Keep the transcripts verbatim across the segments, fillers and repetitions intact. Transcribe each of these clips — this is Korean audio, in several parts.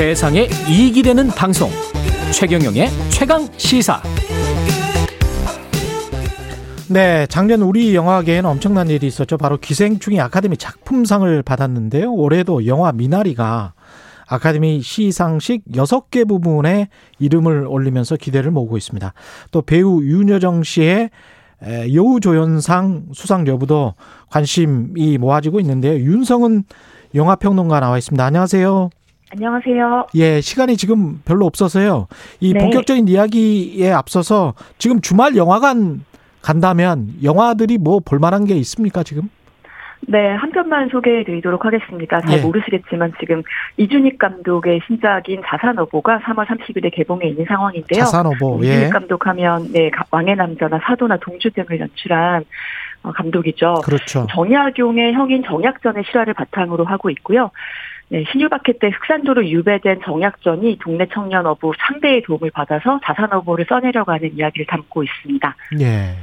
세상에 이익이 되는 방송 최경영의 최강시사. 네, 작년 우리 영화계에는 엄청난 일이 있었죠. 바로 기생충이 아카데미 작품상을 받았는데요. 올해도 영화 미나리가 아카데미 시상식 여섯 개 부문에 이름을 올리면서 기대를 모으고 있습니다. 또 배우 윤여정 씨의 여우조연상 수상 여부도 관심이 모아지고 있는데요. 윤성은 영화평론가 나와 있습니다. 안녕하세요. 안녕하세요. 예, 시간이 지금 별로 없어서요. 이 네. 본격적인 이야기에 앞서서 지금 주말 영화관 간다면 영화들이 뭐 볼만한 게 있습니까 지금? 네, 한 편만 소개해드리도록 하겠습니다. 잘 예. 모르시겠지만 지금 이준익 감독의 신작인 자산어보가 삼월 삼십일에 개봉해 있는 상황인데요. 자산어보. 예. 이준익 감독하면 네, 왕의 남자나 사도나 동주 등을 연출한 감독이죠. 그렇죠. 정약용의 형인 정약전의 실화를 바탕으로 하고 있고요. 네, 신유박해 때 흑산도로 유배된 정약전이 동네 청년 어부 상대의 도움을 받아서 자산어보를 써내려고 하는 이야기를 담고 있습니다. 예,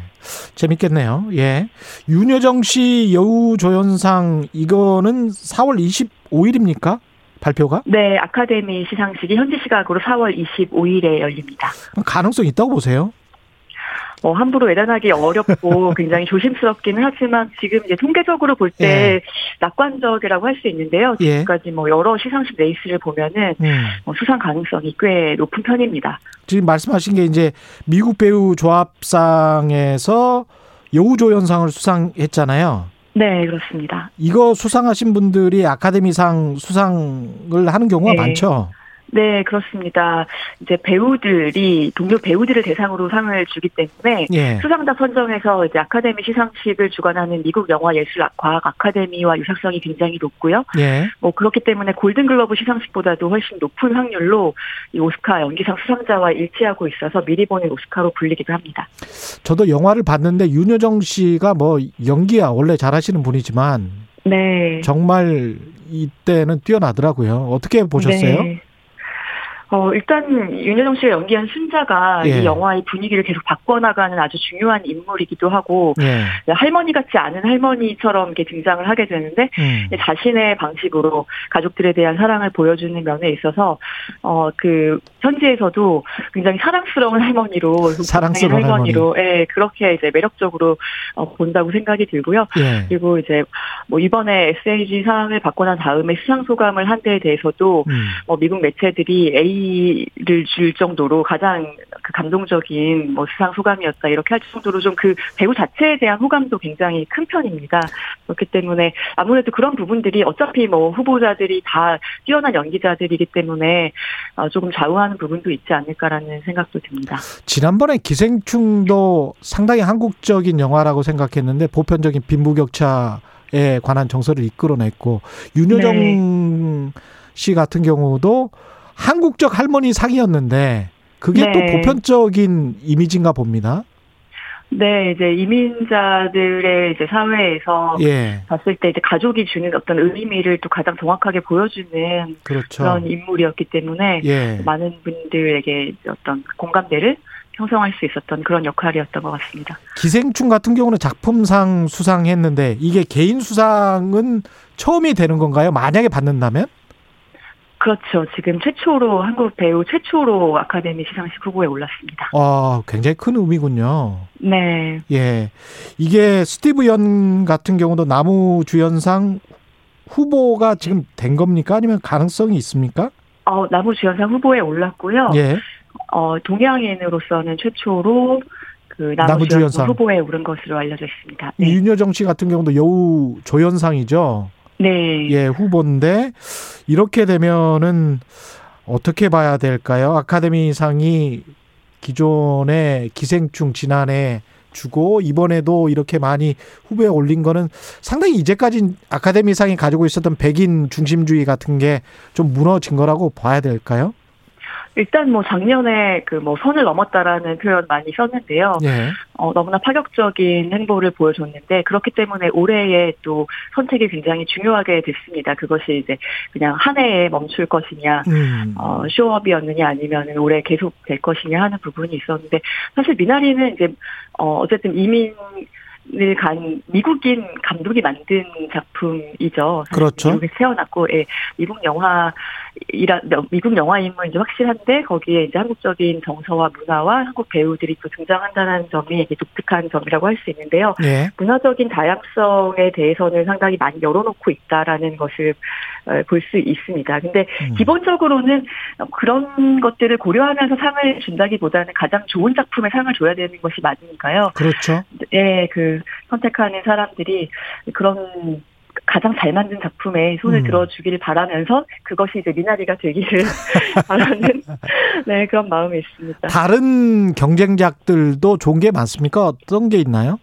재밌겠네요. 예, 윤여정 씨 여우조연상 이거는 사월 이십오일입니까? 발표가? 네, 아카데미 시상식이 현지 시각으로 사월 이십오일에 열립니다. 가능성이 있다고 보세요? 어, 함부로 예단하기 어렵고 굉장히 조심스럽기는 하지만 지금 이제 통계적으로 볼 때 예. 낙관적이라고 할 수 있는데요. 지금까지 뭐 여러 시상식 레이스를 보면은 예. 어, 수상 가능성이 꽤 높은 편입니다. 지금 말씀하신 게 이제 미국 배우 조합상에서 여우조연상을 수상했잖아요. 네, 그렇습니다. 이거 수상하신 분들이 아카데미상 수상을 하는 경우가 네. 많죠. 네, 그렇습니다. 이제 배우들이 동료 배우들을 대상으로 상을 주기 때문에 예. 수상자 선정에서 이제 아카데미 시상식을 주관하는 미국 영화예술과학 아카데미와 유사성이 굉장히 높고요. 예. 뭐 그렇기 때문에 골든글러브 시상식보다도 훨씬 높은 확률로 이 오스카 연기상 수상자와 일치하고 있어서 미리 보는 오스카로 불리기도 합니다. 저도 영화를 봤는데 윤여정 씨가 뭐 연기야 원래 잘하시는 분이지만 네. 정말 이때는 뛰어나더라고요. 어떻게 보셨어요? 네. 어, 일단 윤여정 씨가 연기한 순자가 예. 이 영화의 분위기를 계속 바꿔나가는 아주 중요한 인물이기도 하고 예. 할머니 같지 않은 할머니처럼 이렇게 등장을 하게 되는데 음. 자신의 방식으로 가족들에 대한 사랑을 보여주는 면에 있어서 어, 그 현지에서도 굉장히 사랑스러운 할머니로 사랑스러운 할머니로 할머니. 예, 그렇게 이제 매력적으로 어, 본다고 생각이 들고요. 예. 그리고 이제 뭐 이번에 에스에이지 상을 받고 난 다음에 수상 소감을 한 데에 대해서도 음. 뭐 미국 매체들이 A 를 줄 정도로 가장 그 감동적인 뭐 수상 소감이었다 이렇게 할 정도로 좀 그 배우 자체에 대한 호감도 굉장히 큰 편입니다. 그렇기 때문에 아무래도 그런 부분들이 어차피 뭐 후보자들이 다 뛰어난 연기자들이기 때문에 조금 좌우하는 부분도 있지 않을까라는 생각도 듭니다. 지난번에 기생충도 상당히 한국적인 영화라고 생각했는데 보편적인 빈부격차에 관한 정서를 이끌어냈고 윤여정 네. 씨 같은 경우도 한국적 할머니 상이었는데 그게 네. 또 보편적인 이미지인가 봅니다. 네, 이제 이민자들의 이제 사회에서 예. 봤을 때 이제 가족이 주는 어떤 의미를 또 가장 정확하게 보여주는 그렇죠. 그런 인물이었기 때문에 예. 많은 분들에게 어떤 공감대를 형성할 수 있었던 그런 역할이었던 것 같습니다. 기생충 같은 경우는 작품상 수상했는데 이게 개인 수상은 처음이 되는 건가요? 만약에 받는다면? 그렇죠. 지금 최초로 한국 배우 최초로 아카데미 시상식 후보에 올랐습니다. 아, 굉장히 큰 의미군요. 네. 예, 이게 스티브 연 같은 경우도 남우주연상 후보가 지금 된 겁니까? 아니면 가능성이 있습니까? 어, 남우주연상 후보에 올랐고요. 예. 어, 동양인으로서는 최초로 그 남우주연상 후보에 오른 것으로 알려져 있습니다. 네. 윤여정 씨 같은 경우도 여우조연상이죠. 네. 예, 후보인데, 이렇게 되면은 어떻게 봐야 될까요? 아카데미상이 기존에 기생충 지난해 주고, 이번에도 이렇게 많이 후보에 올린 거는 상당히 이제까지 아카데미상이 가지고 있었던 백인 중심주의 같은 게 좀 무너진 거라고 봐야 될까요? 일단 뭐 작년에 그 뭐 선을 넘었다라는 표현 많이 썼는데요. 네. 어, 너무나 파격적인 행보를 보여줬는데 그렇기 때문에 올해의 또 선택이 굉장히 중요하게 됐습니다. 그것이 이제 그냥 한 해에 멈출 것이냐, 음. 어, 쇼업이었느냐 아니면 올해 계속 될 것이냐 하는 부분이 있었는데 사실 미나리는 이제 어, 어쨌든 이민 미국을 간 미국인 감독이 만든 작품이죠. 그렇죠. 미국에 태어났고, 예, 미국 영화 이라 미국 영화임은 이제 확실한데 거기에 이제 한국적인 정서와 문화와 한국 배우들이 또 등장한다는 점이 이제 독특한 점이라고 할 수 있는데요. 예. 문화적인 다양성에 대해서는 상당히 많이 열어놓고 있다라는 것을 볼 수 있습니다. 근데 음. 기본적으로는 그런 것들을 고려하면서 상을 준다기보다는 가장 좋은 작품에 상을 줘야 되는 것이 맞으니까요. 그렇죠. 예, 그 선택하는 사람들이 그런 가장 잘 만든 작품에 손을 음. 들어주길 바라면서 그것이 이제 미나리가 되기를 바라는 네, 그런 마음이 있습니다. 다른 경쟁작들도 좋은 게 많습니까? 어떤 게 있나요?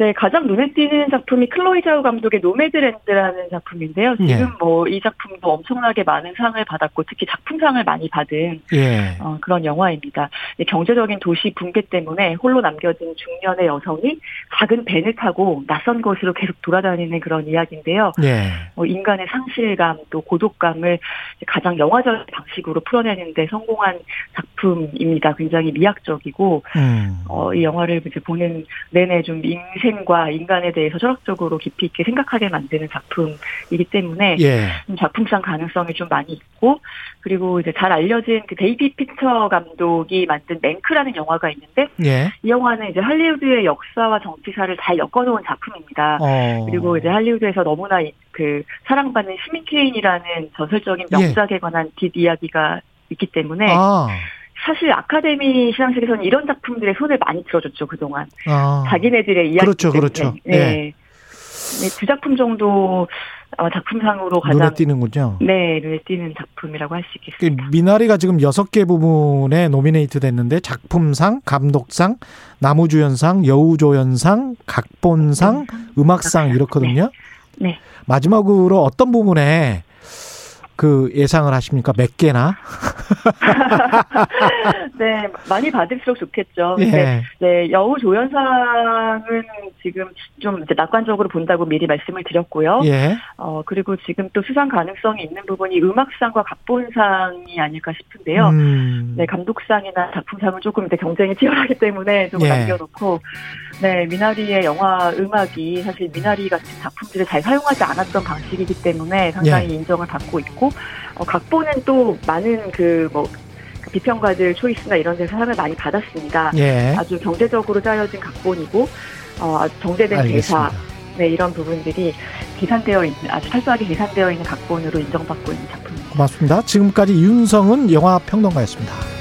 네, 가장 눈에 띄는 작품이 클로이 자우 감독의 노매드랜드라는 작품인데요. 지금 예. 뭐 이 작품도 엄청나게 많은 상을 받았고 특히 작품상을 많이 받은 예. 어, 그런 영화입니다. 경제적인 도시 붕괴 때문에 홀로 남겨진 중년의 여성이 작은 밴을 타고 낯선 곳으로 계속 돌아다니는 그런 이야기인데요. 예. 어, 인간의 상실감 또 고독감을 가장 영화적인 방식으로 풀어내는 데 성공한 작품입니다. 굉장히 미학적이고 음. 어, 이 영화를 이제 보는 내내 좀 인생 인과 인간에 대해서 철학적으로 깊이 있게 생각하게 만드는 작품이기 때문에 예. 작품상 가능성이 좀 많이 있고 그리고 이제 잘 알려진 그 데이비드 피처 감독이 만든 맨크라는 영화가 있는데 예. 이 영화는 이제 할리우드의 역사와 정치사를 잘 엮어놓은 작품입니다. 어. 그리고 이제 할리우드에서 너무나 그 사랑받는 시민 케인이라는 전설적인 명작에 예. 관한 뒷이야기가 있기 때문에. 아. 사실 아카데미 시상식에서는 이런 작품들의 손을 많이 들어줬죠, 그동안. 아, 자기네들의 이야기 그렇죠, 때문에. 그렇죠. 네. 네. 네, 두 작품 정도 작품상으로 가장 눈에 띄는군요. 네, 눈에 띄는 작품이라고 할 수 있겠습니다. 미나리가 지금 여섯 개 부문에 노미네이트 됐는데 작품상, 감독상, 남우주연상, 여우조연상, 각본상, 네. 음악상 이렇거든요. 네. 네. 마지막으로 어떤 부분에 그 예상을 하십니까? 몇 개나? 네, 많이 받을수록 좋겠죠. 예. 근데 네, 여우 조연상은 지금 좀 이제 낙관적으로 본다고 미리 말씀을 드렸고요. 예. 어, 그리고 지금 또 수상 가능성이 있는 부분이 음악상과 각본상이 아닐까 싶은데요. 음. 네, 감독상이나 작품상은 조금 이제 경쟁이 치열하기 때문에 좀 예. 남겨놓고, 네, 미나리의 영화 음악이 사실 미나리 같은 작품들을 잘 사용하지 않았던 방식이기 때문에 상당히 예. 인정을 받고 있고, 어, 각본은 또 많은 그 뭐 비평가들 초이스나 이런 데서 상을 많이 받았습니다. 예. 아주 경제적으로 짜여진 각본이고 어, 아주 정제된 대사 네, 이런 부분들이 계산되어 있는 아주 철저하게 계산되어 있는 각본으로 인정받고 있는 작품입니다. 고맙습니다. 지금까지 윤성은 영화평론가였습니다.